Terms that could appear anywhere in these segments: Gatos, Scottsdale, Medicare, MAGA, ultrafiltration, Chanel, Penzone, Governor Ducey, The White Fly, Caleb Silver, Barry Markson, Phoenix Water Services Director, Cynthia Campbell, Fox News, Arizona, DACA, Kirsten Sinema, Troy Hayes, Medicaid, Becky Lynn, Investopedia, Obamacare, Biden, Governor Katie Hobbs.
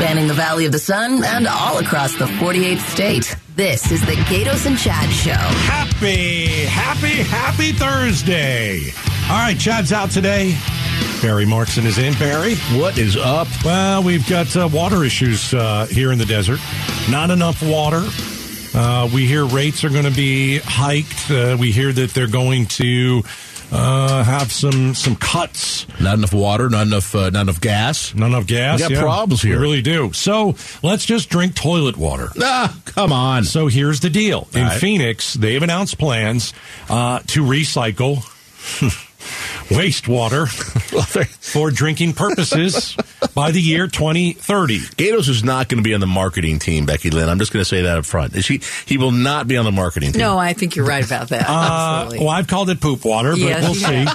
spanning the Valley of the Sun and all across the 48th state. This is the Gatos and Chad Show. Happy Thursday. All right, Chad's out today. Barry Markson is in. Barry, what is up? Well, we've got water issues here in the desert. Not enough water. We hear rates are going to be hiked. We hear that they're going to have some cuts. Not enough water, not enough gas. Not enough gas. We got problems here. We really do. So let's just drink toilet water. Come on. So here's the deal. All right. Phoenix, they've announced plans to recycle wastewater for drinking purposes by the year 2030. Gatos is not going to be on the marketing team, Becky Lynn. I'm just going to say that up front. He will not be on the marketing team. No, I think you're right about that. Absolutely. Well, I've called it poop water, but we'll see.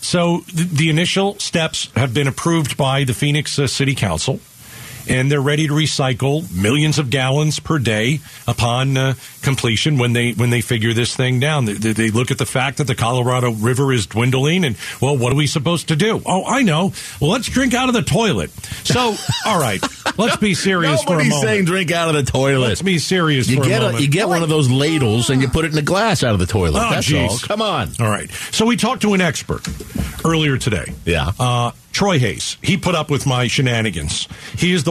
So the initial steps have been approved by the Phoenix City Council, and they're ready to recycle millions of gallons per day upon completion when they figure this thing down. They look at the fact that the Colorado River is dwindling, and, well, what are we supposed to do? Oh, I know. Well, let's drink out of the toilet. So, all right, let's be serious for a moment. Nobody's saying drink out of the toilet. Let's be serious for a moment. You get one of those ladles, and you put it in a glass out of the toilet. Oh, that's geez. All. Come on. All right. So we talked to an expert earlier today. Yeah. Troy Hayes. He put up with my shenanigans. He is the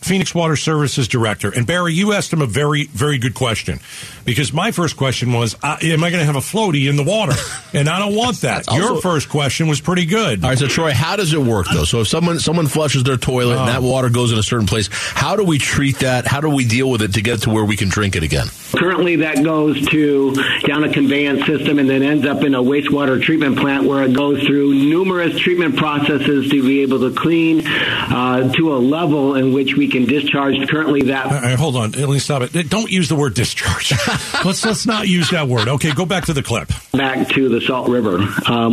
Phoenix Water Services Director. And, Barry, you asked him a very, very good question. Because my first question was, am I going to have a floaty in the water? And I don't want that. Your first question was pretty good. All right, so, Troy, how does it work, though? So if someone flushes their toilet and that water goes in a certain place, how do we treat that? How do we deal with it to get to where we can drink it again? Currently, that goes down a conveyance system and then ends up in a wastewater treatment plant where it goes through numerous treatment processes to be able to clean to a level in which we can discharge currently that. All right, hold on. Let me stop it. Don't use the word discharge. Let's not use that word. Okay, go back to the clip. Back to the Salt River,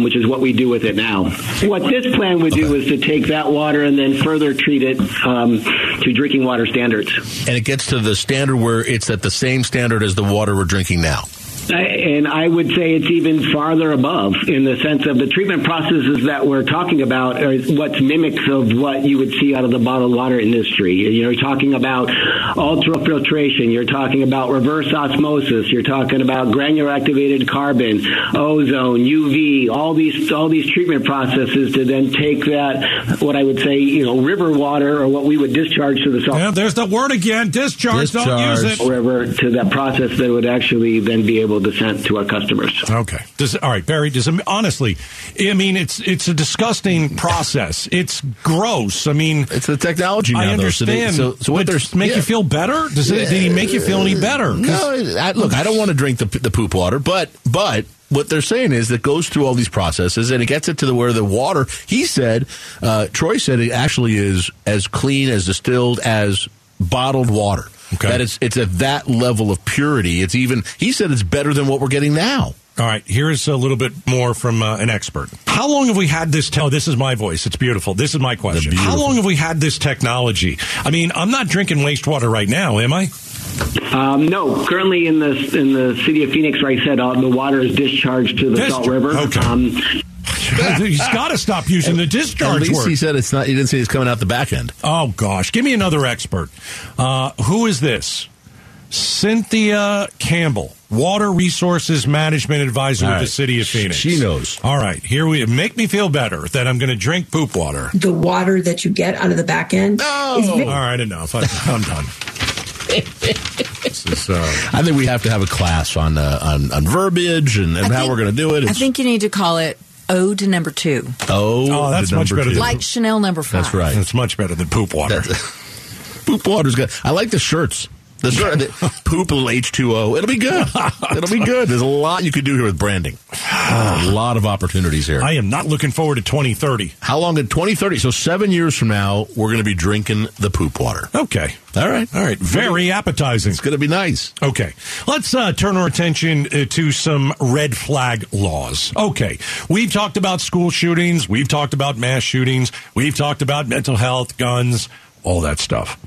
which is what we do with it now. What this plan would do is to take that water and then further treat it to drinking water standards. And it gets to the standard where it's at the same standard as the water we're drinking now. And I would say it's even farther above in the sense of the treatment processes that we're talking about are what's mimics of what you would see out of the bottled water industry. You're talking about ultrafiltration. You're talking about reverse osmosis. You're talking about granular activated carbon, ozone, UV, all these treatment processes to then take that, what I would say, river water or what we would discharge to the salt. Yeah, there's the word again, discharge. Don't use it. River to that process that would actually then be able to send to our customers. Okay. All right, Barry, honestly, I mean, it's a disgusting process. It's gross. I mean... It's a technology now, I understand. Though, so what does it make you feel better? Did he make you feel any better? No, I don't want to drink the poop water, but... What they're saying is that goes through all these processes and it gets it to where the water, Troy said it actually is as clean, as distilled, as bottled water. Okay. That it's at that level of purity. It's even, he said it's better than what we're getting now. All right, here's a little bit more from an expert. How long have we had this? This is my voice. It's beautiful. This is my question. How long have we had this technology? I mean, I'm not drinking wastewater right now, am I? No. Currently in the city of Phoenix, where I said the water is discharged to the Salt River. Okay. He's got to stop using the discharge word. At least he said it's not. He didn't say it's coming out the back end. Oh gosh, give me another expert. Who is this? Cynthia Campbell, Water Resources Management Advisor of the City of Phoenix. She knows. All right, here we make me feel better that I'm going to drink poop water. The water that you get out of the back end. No. All right, enough. I'm done. I think we have to have a class on verbiage and how we're going to do it. I think you need to call it Ode Number 2. Oh, that's much better. Like Chanel Number 5. That's right. That's much better than poop water. Poop water's good. I like the shirts. Poop, little H2O. It'll be good. There's a lot you could do here with branding. A lot of opportunities here. I am not looking forward to 2030. How long in 2030? So 7 years from now, we're going to be drinking the poop water. Okay. All right. Very appetizing. It's going to be nice. Okay. Let's turn our attention to some red flag laws. Okay. We've talked about school shootings. We've talked about mass shootings. We've talked about mental health, guns, all that stuff.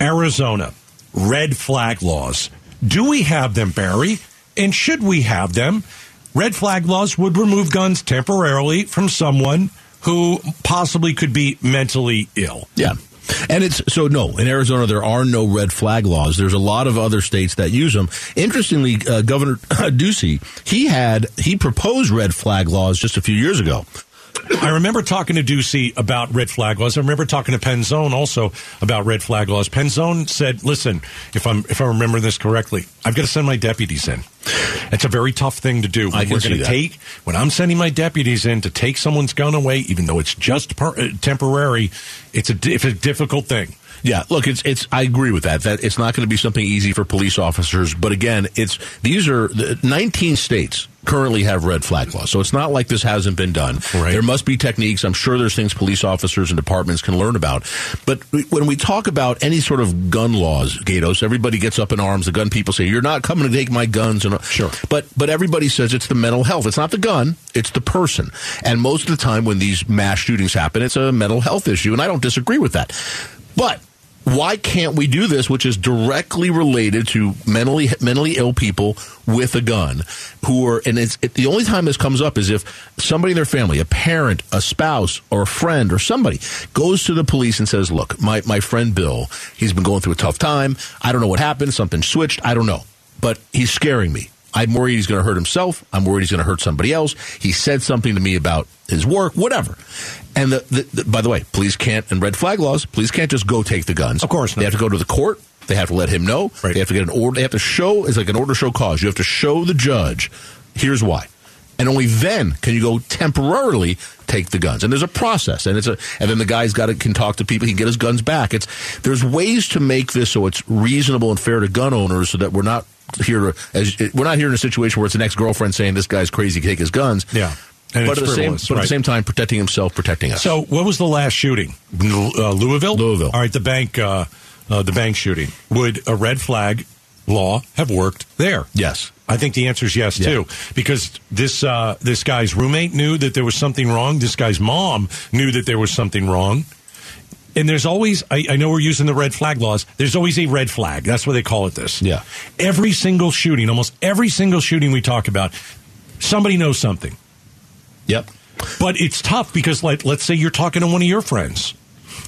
Arizona. Red flag laws. Do we have them, Barry? And should we have them? Red flag laws would remove guns temporarily from someone who possibly could be mentally ill. Yeah. And it's so no, in Arizona, there are no red flag laws. There's a lot of other states that use them. Interestingly, Governor Ducey, he proposed red flag laws just a few years ago. I remember talking to Ducey about red flag laws. I remember talking to Penzone also about red flag laws. Penzone said, listen, if I remember this correctly, I've got to send my deputies in. That's a very tough thing to do. When I'm sending my deputies in to take someone's gun away, even though it's just temporary, it's a difficult thing. Yeah, look, I agree with that. That it's not going to be something easy for police officers. But again, these are 19 states currently have red flag laws. So it's not like this hasn't been done. Right. There must be techniques. I'm sure there's things police officers and departments can learn about. But when we talk about any sort of gun laws, Gatos, everybody gets up in arms. The gun people say, you're not coming to take my guns. And sure. But everybody says it's the mental health. It's not the gun. It's the person. And most of the time when these mass shootings happen, it's a mental health issue. And I don't disagree with that. But why can't we do this, which is directly related to mentally ill people with a gun the only time this comes up is if somebody in their family, a parent, a spouse, or a friend, or somebody goes to the police and says, look, my friend Bill, he's been going through a tough time. I don't know what happened. Something switched. I don't know. But he's scaring me. I'm worried he's going to hurt himself. I'm worried he's going to hurt somebody else. He said something to me about his work, whatever. And by the way, police can't, and red flag laws, police can't just go take the guns. Of course not. They have to go to the court. They have to let him know. Right. They have to get an order. They have to show, it's like an order show cause. You have to show the judge, here's why. And only then can you go temporarily take the guns. And there's a process. And then the guy's can talk to people. He can get his guns back. There's ways to make this so it's reasonable and fair to gun owners so that we're not here in a situation where it's an ex-girlfriend saying this guy's crazy, take his guns. Yeah. But at the same time, protecting himself, protecting us. So what was the last shooting? Louisville? Louisville. All right, the bank shooting. Would a red flag law have worked there? Yes. I think the answer is yes, yeah. Too, because this guy's roommate knew that there was something wrong. This guy's mom knew that there was something wrong. And there's always, I know we're using the red flag laws, there's always a red flag. That's why they call it this. Yeah. Every single shooting, almost every single shooting we talk about, somebody knows something. Yep. But it's tough because, like, let's say you're talking to one of your friends,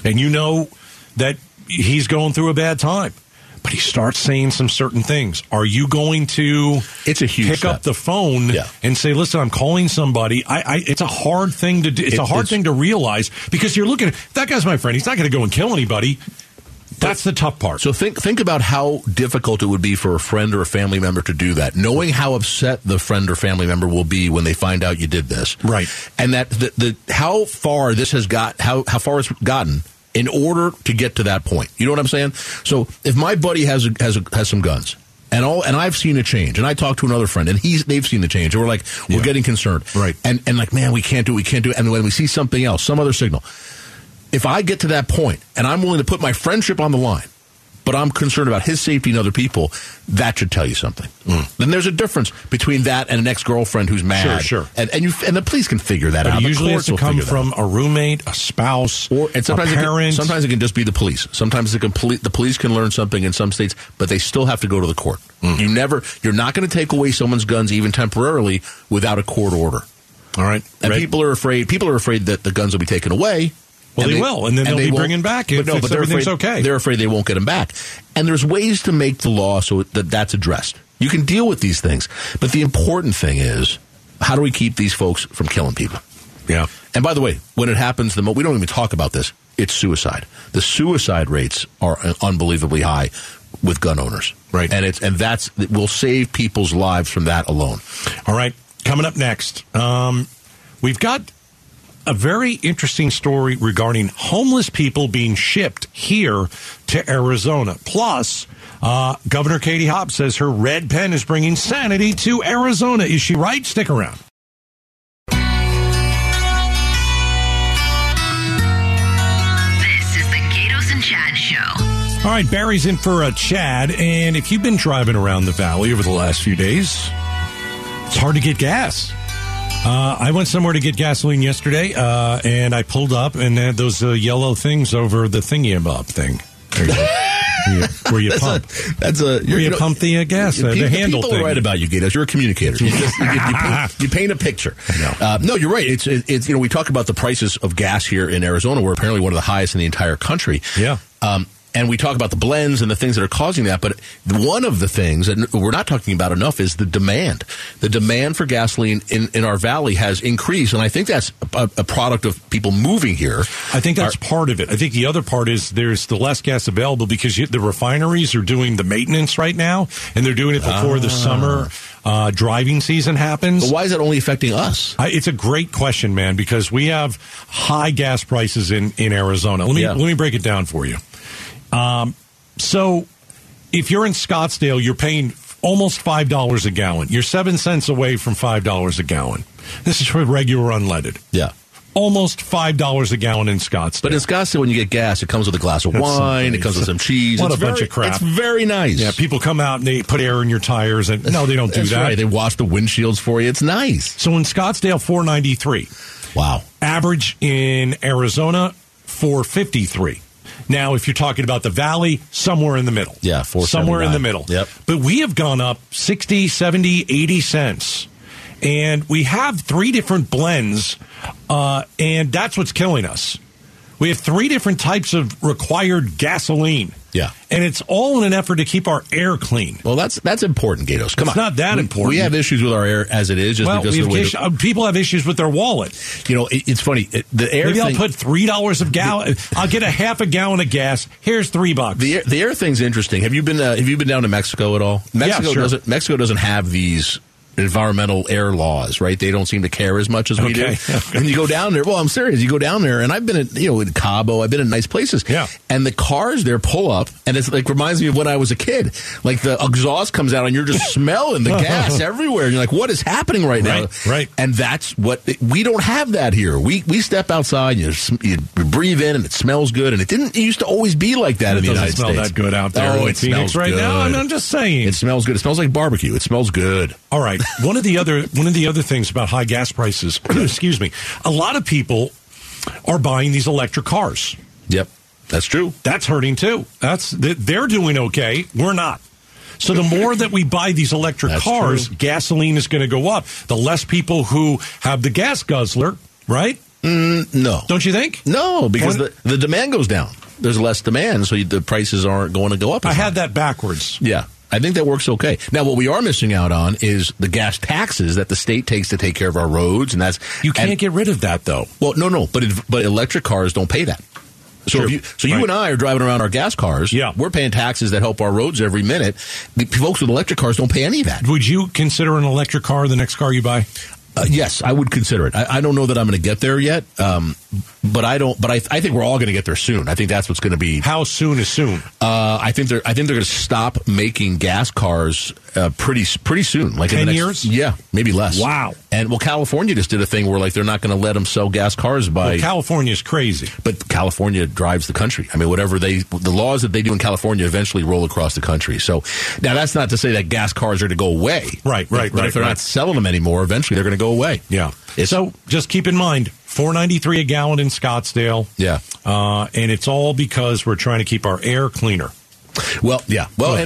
and you know that he's going through a bad time. But he starts saying some certain things. Are you going to pick up the phone and say, listen, I'm calling somebody? It's a hard thing to do. It's a hard thing to realize because you're looking at that guy's my friend. He's not going to go and kill anybody. That's the tough part. So think about how difficult it would be for a friend or a family member to do that, knowing how upset the friend or family member will be when they find out you did this. Right. And that how far this has got, how far it's gotten in order to get to that point. You know what I'm saying? So if my buddy has some guns and I've seen a change and I talked to another friend and they've seen the change and we're like, we're getting concerned. Right. And like, man, we can't do it. And when we see something else, some other signal, if I get to that point and I'm willing to put my friendship on the line, but I'm concerned about his safety and other people, that should tell you something. Mm. Then there's a difference between that and an ex-girlfriend who's mad. Sure. And the police can figure that out. Usually it's to come from a roommate, a spouse, or sometimes a parent. Sometimes it can just be the police. Sometimes the police can learn something in some states, but they still have to go to the court. Mm. You're not going to take away someone's guns, even temporarily, without a court order. All right. And people are afraid that the guns will be taken away. Well, they will, and then they'll be bringing back but everything's okay. They're afraid they won't get them back. And there's ways to make the law so that that's addressed. You can deal with these things. But the important thing is, how do we keep these folks from killing people? Yeah. And by the way, when it happens, we don't even talk about this. It's suicide. The suicide rates are unbelievably high with gun owners. Right. And that will save people's lives from that alone. All right. Coming up next, we've got a very interesting story regarding homeless people being shipped here to Arizona. Plus, Governor Katie Hobbs says her red pen is bringing sanity to Arizona. Is she right? Stick around. This is the Gatos and Chad Show. All right, Barry's in for a Chad. And if you've been driving around the valley over the last few days, it's hard to get gas. I went somewhere to get gasoline yesterday, and I pulled up, and they had those yellow things over the thingy-above thing. There you go. where you pump. Pump the gas. The handle people thing. Are right about you, Gatos. You're a communicator. You paint a picture. No, you're right. It's we talk about the prices of gas here in Arizona. We're apparently one of the highest in the entire country. Yeah. And we talk about the blends and the things that are causing that, but one of the things that we're not talking about enough is the demand. The demand for gasoline in our valley has increased, and I think that's a product of people moving here. I think that's part of it. I think the other part is there's the less gas available because the refineries are doing the maintenance right now, and they're doing it before the summer driving season happens. But why is that only affecting us? It's a great question, man, because we have high gas prices in Arizona. Let me break it down for you. So if you're in Scottsdale, you're paying almost $5 a gallon. You're 7 cents away from $5 a gallon. This is for regular unleaded. Yeah. Almost $5 a gallon in Scottsdale. But in Scottsdale, when you get gas, it comes with a glass of wine, it comes with some cheese. What a bunch of crap. It's very nice. Yeah, people come out and they put air in your tires. And no, they don't do that. That's right. They wash the windshields for you. It's nice. So in Scottsdale, $4.93. Wow. Average in Arizona, $4.53. Now, if you're talking about the valley, somewhere in the middle. Yeah, 479. Somewhere in the middle. Yep. But we have gone up 60, 70, 80 cents. And we have three different blends, and that's what's killing us. We have three different types of required gasoline. Yeah. And it's all in an effort to keep our air clean. Well, that's important, Gatos. Come on. It's not that important. We have issues with our air as it is. People have issues with their wallet. It's funny. The air Maybe thing, I'll put $3 of gallon. I'll get a half a gallon of gas. Here's $3. The air thing's interesting. Have you been down to Mexico at all? Mexico doesn't have these environmental air laws, right? They don't seem to care as much as we do. And you go down there. Well, I'm serious. You go down there, and I've been at in Cabo. I've been in nice places. Yeah. And the cars there pull up, and it's reminds me of when I was a kid. Like the exhaust comes out, and you're just smelling the gas everywhere. And you're like, what is happening right now? Right. And that's we don't have that here. We step outside, you breathe in, and it smells good. And it used to always be like that in the United States. It doesn't smell that good out there in Phoenix right now. I'm just saying, it smells good. It smells like barbecue. It smells good. All right. One of the other things about high gas prices, excuse me, a lot of people are buying these electric cars. Yep, that's true. That's hurting too. They're doing okay. We're not. So the more that we buy these electric cars, gasoline is going to go up. The less people who have the gas guzzler, right? No. Don't you think? No, because the demand goes down. There's less demand, so the prices aren't going to go up. I had that backwards. Yeah. I think that works okay. Now, what we are missing out on is the gas taxes that the state takes to take care of our roads, and you can't get rid of that, though. Well, no, but electric cars don't pay that. So, you and I are driving around our gas cars. Yeah. We're paying taxes that help our roads every minute. The folks with electric cars don't pay any of that. Would you consider an electric car the next car you buy? Yes, I would consider it. I don't know that I'm going to get there yet, but I think we're all going to get there soon. I think that's what's going to be. How soon is soon? I think they're going to stop making gas cars pretty soon. Like 10 years? Yeah, maybe less. Wow. And California just did a thing where they're not going to let them sell gas cars by. California's crazy. But California drives the country. I mean, the laws that they do in California eventually roll across the country. So now that's not to say that gas cars are to go away. Right. If they're not selling them anymore, eventually they're going to go away. Yeah. So just keep in mind, $4.93 a gallon in Scottsdale. Yeah. And it's all because we're trying to keep our air cleaner. Well, yeah. Well,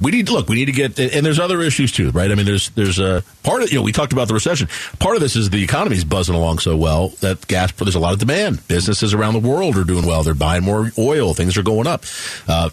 we need to get, and there's other issues too, right? I mean, there's a part of, we talked about the recession. Part of this is the economy's buzzing along so well that there's a lot of demand. Businesses around the world are doing well. They're buying more oil. Things are going up.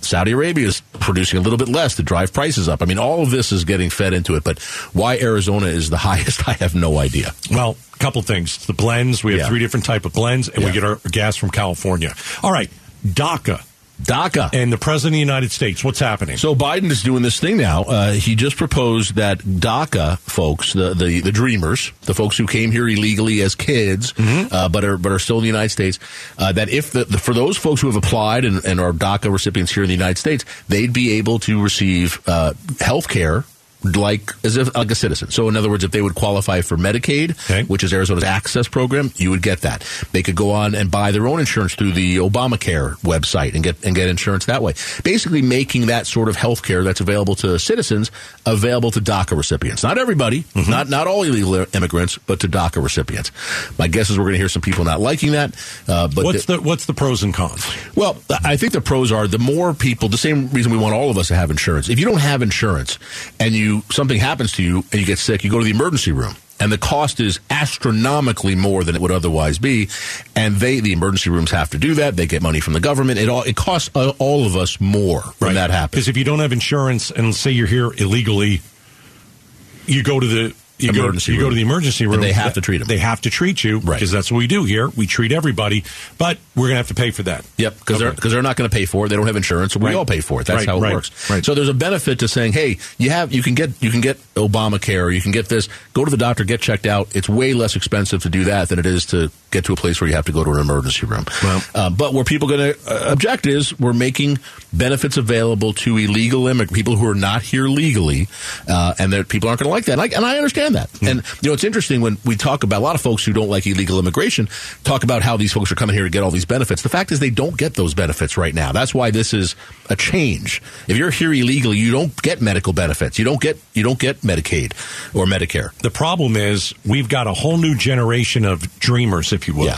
Saudi Arabia is producing a little bit less to drive prices up. I mean, all of this is getting fed into it, but why Arizona is the highest, I have no idea. Well, a couple things. The blends, we have three different type of blends, and we get our gas from California. All right, DACA. And the President of the United States, what's happening? So Biden is doing this thing now. He just proposed that DACA folks, the dreamers, the folks who came here illegally as kids, but are still in the United States, that if for those folks who have applied and are DACA recipients here in the United States, they'd be able to receive health care like a citizen. So in other words, if they would qualify for Medicaid, which is Arizona's access program, you would get that. They could go on and buy their own insurance through the Obamacare website and get insurance that way. Basically making that sort of health care that's available to citizens available to DACA recipients. Not everybody, not all illegal immigrants, but to DACA recipients. My guess is we're going to hear some people not liking that. But what's the pros and cons? Well, I think the pros are the more people, the same reason we want all of us to have insurance. If you don't have insurance and something happens to you and you get sick, you go to the emergency room. And the cost is astronomically more than it would otherwise be. And the emergency rooms have to do that. They get money from the government. It costs all of us more when that happens. Because if you don't have insurance and say you're here illegally, you go to the emergency room. And they have to treat them. They have to treat you because that's what we do here. We treat everybody, but we're going to have to pay for that. Yep, because they're not going to pay for it. They don't have insurance. So we all pay for it. That's how it works. Right. So there's a benefit to saying, hey, you can get Obamacare, or you can get this. Go to the doctor, get checked out. It's way less expensive to do that than it is to get to a place where you have to go to an emergency room. Well, but where people are going to object is we're making benefits available to illegal immigrants, people who are not here legally, and that people aren't going to like that. And I understand that. And, you know, it's interesting when we talk about a lot of folks who don't like illegal immigration talk about how these folks are coming here to get all these benefits. The fact is they don't get those benefits right now. That's why this is a change. If you're here illegally, you don't get medical benefits. You don't get Medicaid or Medicare. The problem is we've got a whole new generation of dreamers, if you will,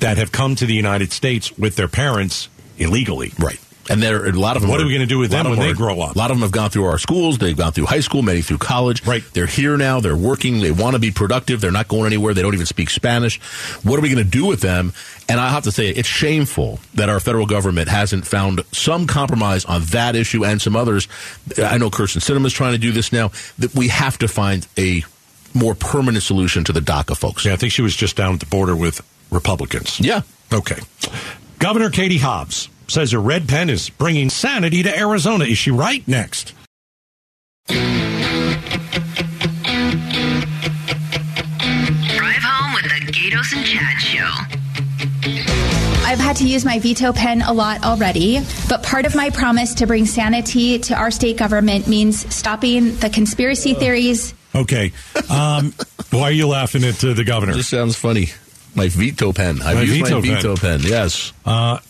that have come to the United States with their parents illegally. Right. And a lot of them. What are we going to do with them when they grow up? A lot of them have gone through our schools. They've gone through high school, many through college. Right. They're here now. They're working. They want to be productive. They're not going anywhere. They don't even speak Spanish. What are we going to do with them? And I have to say, it's shameful that our federal government hasn't found some compromise on that issue and some others. I know Kirsten Sinema is trying to do this now. That we have to find a more permanent solution to the DACA folks. Yeah, I think she was just down at the border with Republicans. Yeah. Okay. Governor Katie Hobbs says her red pen is bringing sanity to Arizona. Is she right? Next. Drive home with the Gatos and Chad Show. I've had to use my veto pen a lot already, but part of my promise to bring sanity to our state government means stopping the conspiracy theories. Okay. Why are you laughing at the governor? This sounds funny. My veto pen. I've used my veto pen. Yes.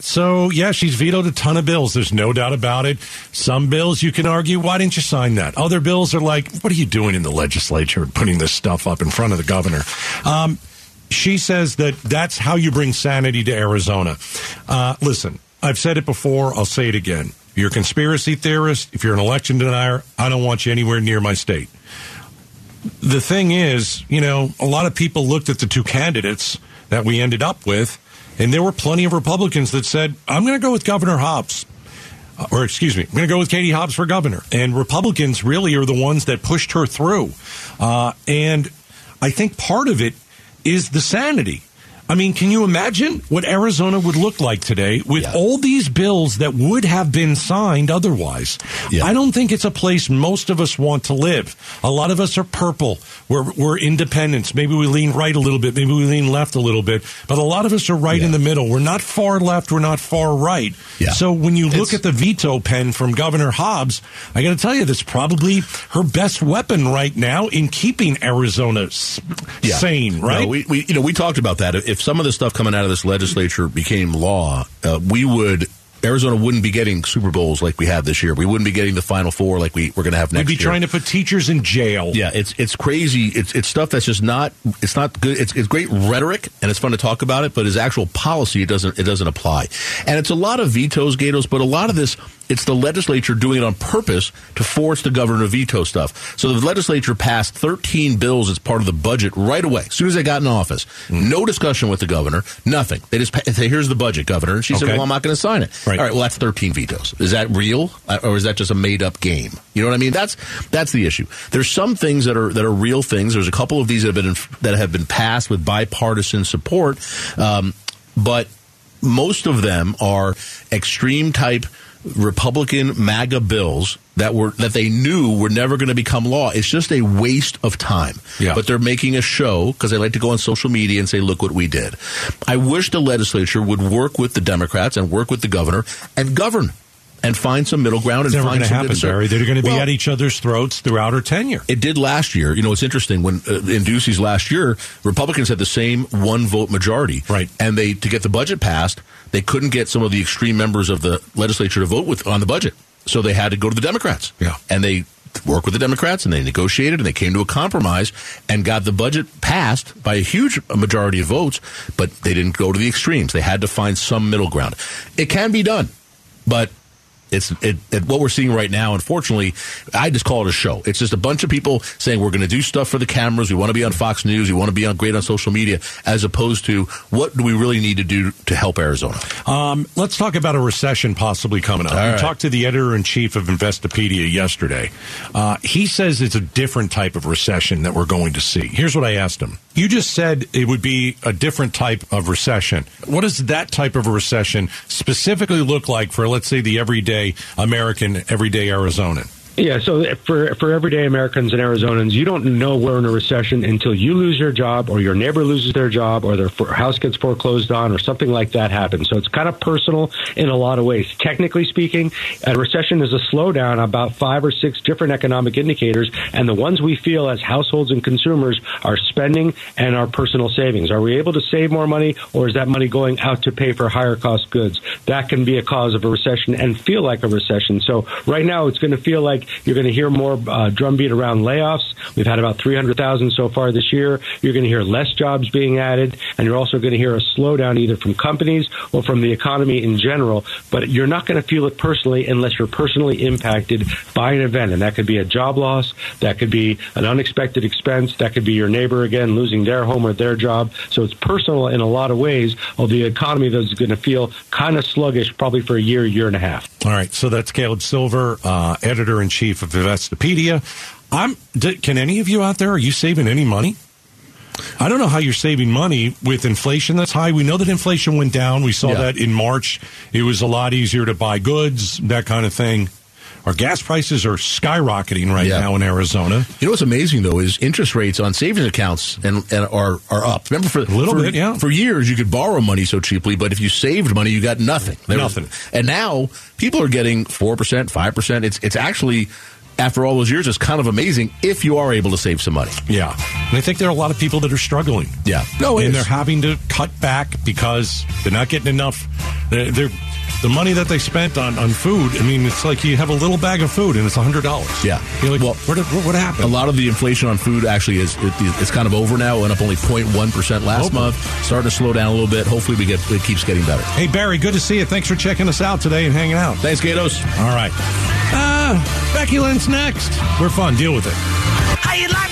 So, she's vetoed a ton of bills. There's no doubt about it. Some bills you can argue, why didn't you sign that? Other bills are like, what are you doing in the legislature putting this stuff up in front of the governor? She says that's how you bring sanity to Arizona. Listen, I've said it before. I'll say it again. If you're a conspiracy theorist, if you're an election denier, I don't want you anywhere near my state. The thing is, you know, a lot of people looked at the two candidates that we ended up with, and there were plenty of Republicans that said, I'm going to go with Governor Hobbs, or excuse me, I'm going to go with Katie Hobbs for governor. And Republicans really are the ones that pushed her through. And I think part of it is the sanity. I mean, can you imagine what Arizona would look like today with all these bills that would have been signed otherwise? Yeah. I don't think it's a place most of us want to live. A lot of us are purple. We're independents. Maybe we lean right a little bit. Maybe we lean left a little bit. But a lot of us are right in the middle. We're not far left. We're not far right. Yeah. So when you look at the veto pen from Governor Hobbs, I got to tell you, that's probably her best weapon right now in keeping Arizona sane, right? No, we talked about that. If some of the stuff coming out of this legislature became law, Arizona wouldn't be getting Super Bowls like we have this year. We wouldn't be getting the Final Four like we're going to have next year. We'd be trying to put teachers in jail. Yeah, it's crazy. It's stuff that's just not good. It's great rhetoric and it's fun to talk about it, but as actual policy, it doesn't apply. And it's a lot of vetoes, Gatos, but a lot of this, it's the legislature doing it on purpose to force the governor to veto stuff. So the legislature passed 13 bills as part of the budget right away, as soon as they got in office. No discussion with the governor, nothing. They just say, here's the budget, governor. And she said, well, I'm not going to sign it. Right. All right, well, that's 13 vetoes. Is that real, or is that just a made-up game? You know what I mean? That's the issue. There's some things that are real things. There's a couple of these that have been passed with bipartisan support, but most of them are extreme-type Republican MAGA bills that they knew were never going to become law. It's just a waste of time. Yeah. But they're making a show because they like to go on social media and say, look what we did. I wish the legislature would work with the Democrats and work with the governor and govern. and find some middle ground. It's never going to happen, Barry. They're going to be at each other's throats throughout her tenure. It did last year. You know, it's interesting. When in Ducey's last year, Republicans had the same one-vote majority. Right. And they to get the budget passed, they couldn't get some of the extreme members of the legislature to vote with on the budget. So they had to go to the Democrats. Yeah. And they worked with the Democrats, and they negotiated, and they came to a compromise and got the budget passed by a huge majority of votes, but they didn't go to the extremes. They had to find some middle ground. It can be done, but... It's what we're seeing right now, unfortunately, I just call it a show. It's just a bunch of people saying we're going to do stuff for the cameras. We want to be on Fox News. We want to be on great on social media, as opposed to what do we really need to do to help Arizona? Let's talk about a recession possibly coming up. All right. Talked to the editor-in-chief of Investopedia yesterday. He says it's a different type of recession that we're going to see. Here's what I asked him. You just said it would be a different type of recession. What does that type of recession specifically look like for, let's say, the everyday American, everyday Arizonan? Yeah, so for everyday Americans and Arizonans, you don't know we're in a recession until you lose your job or your neighbor loses their job or their house gets foreclosed on or something like that happens. So it's kind of personal in a lot of ways. Technically speaking, a recession is a slowdown about 5 or 6 different economic indicators, and the ones we feel as households and consumers are spending and our personal savings. Are we able to save more money, or is that money going out to pay for higher cost goods? That can be a cause of a recession and feel like a recession. So right now it's going to feel like you're going to hear more drumbeat around layoffs. We've had about 300,000 so far this year. You're going to hear less jobs being added, and you're also going to hear a slowdown either from companies or from the economy in general. But you're not going to feel it personally unless you're personally impacted by an event, and that could be a job loss, that could be an unexpected expense, that could be your neighbor again losing their home or their job. So it's personal in a lot of ways, although the economy is going to feel kind of sluggish probably for a year, year and a half. All right, so that's Caleb Silver, editor-in-chief of Investopedia. Can any of you out there, are you saving any money? I don't know how you're saving money with inflation that's high. We know that inflation went down. We saw that in March. It was a lot easier to buy goods, that kind of thing. Our gas prices are skyrocketing right now in Arizona. You know what's amazing, though, is interest rates on savings accounts are up. Remember, for years, you could borrow money so cheaply, but if you saved money, you got nothing. And now, people are getting 4%, 5%. It's actually, after all those years, it's kind of amazing if you are able to save some money. Yeah. And I think there are a lot of people that are struggling. Yeah. And they're having to cut back because they're not getting enough. The money that they spent on food, I mean, it's like you have a little bag of food and it's $100. Yeah. You're like, what happened? A lot of the inflation on food actually it's kind of over now. It went up only 0.1% last month. Starting to slow down a little bit. Hopefully it keeps getting better. Hey, Barry, good to see you. Thanks for checking us out today and hanging out. Thanks, Gatos. All right. Becky Lynn's next. We're fun. Deal with it. How you like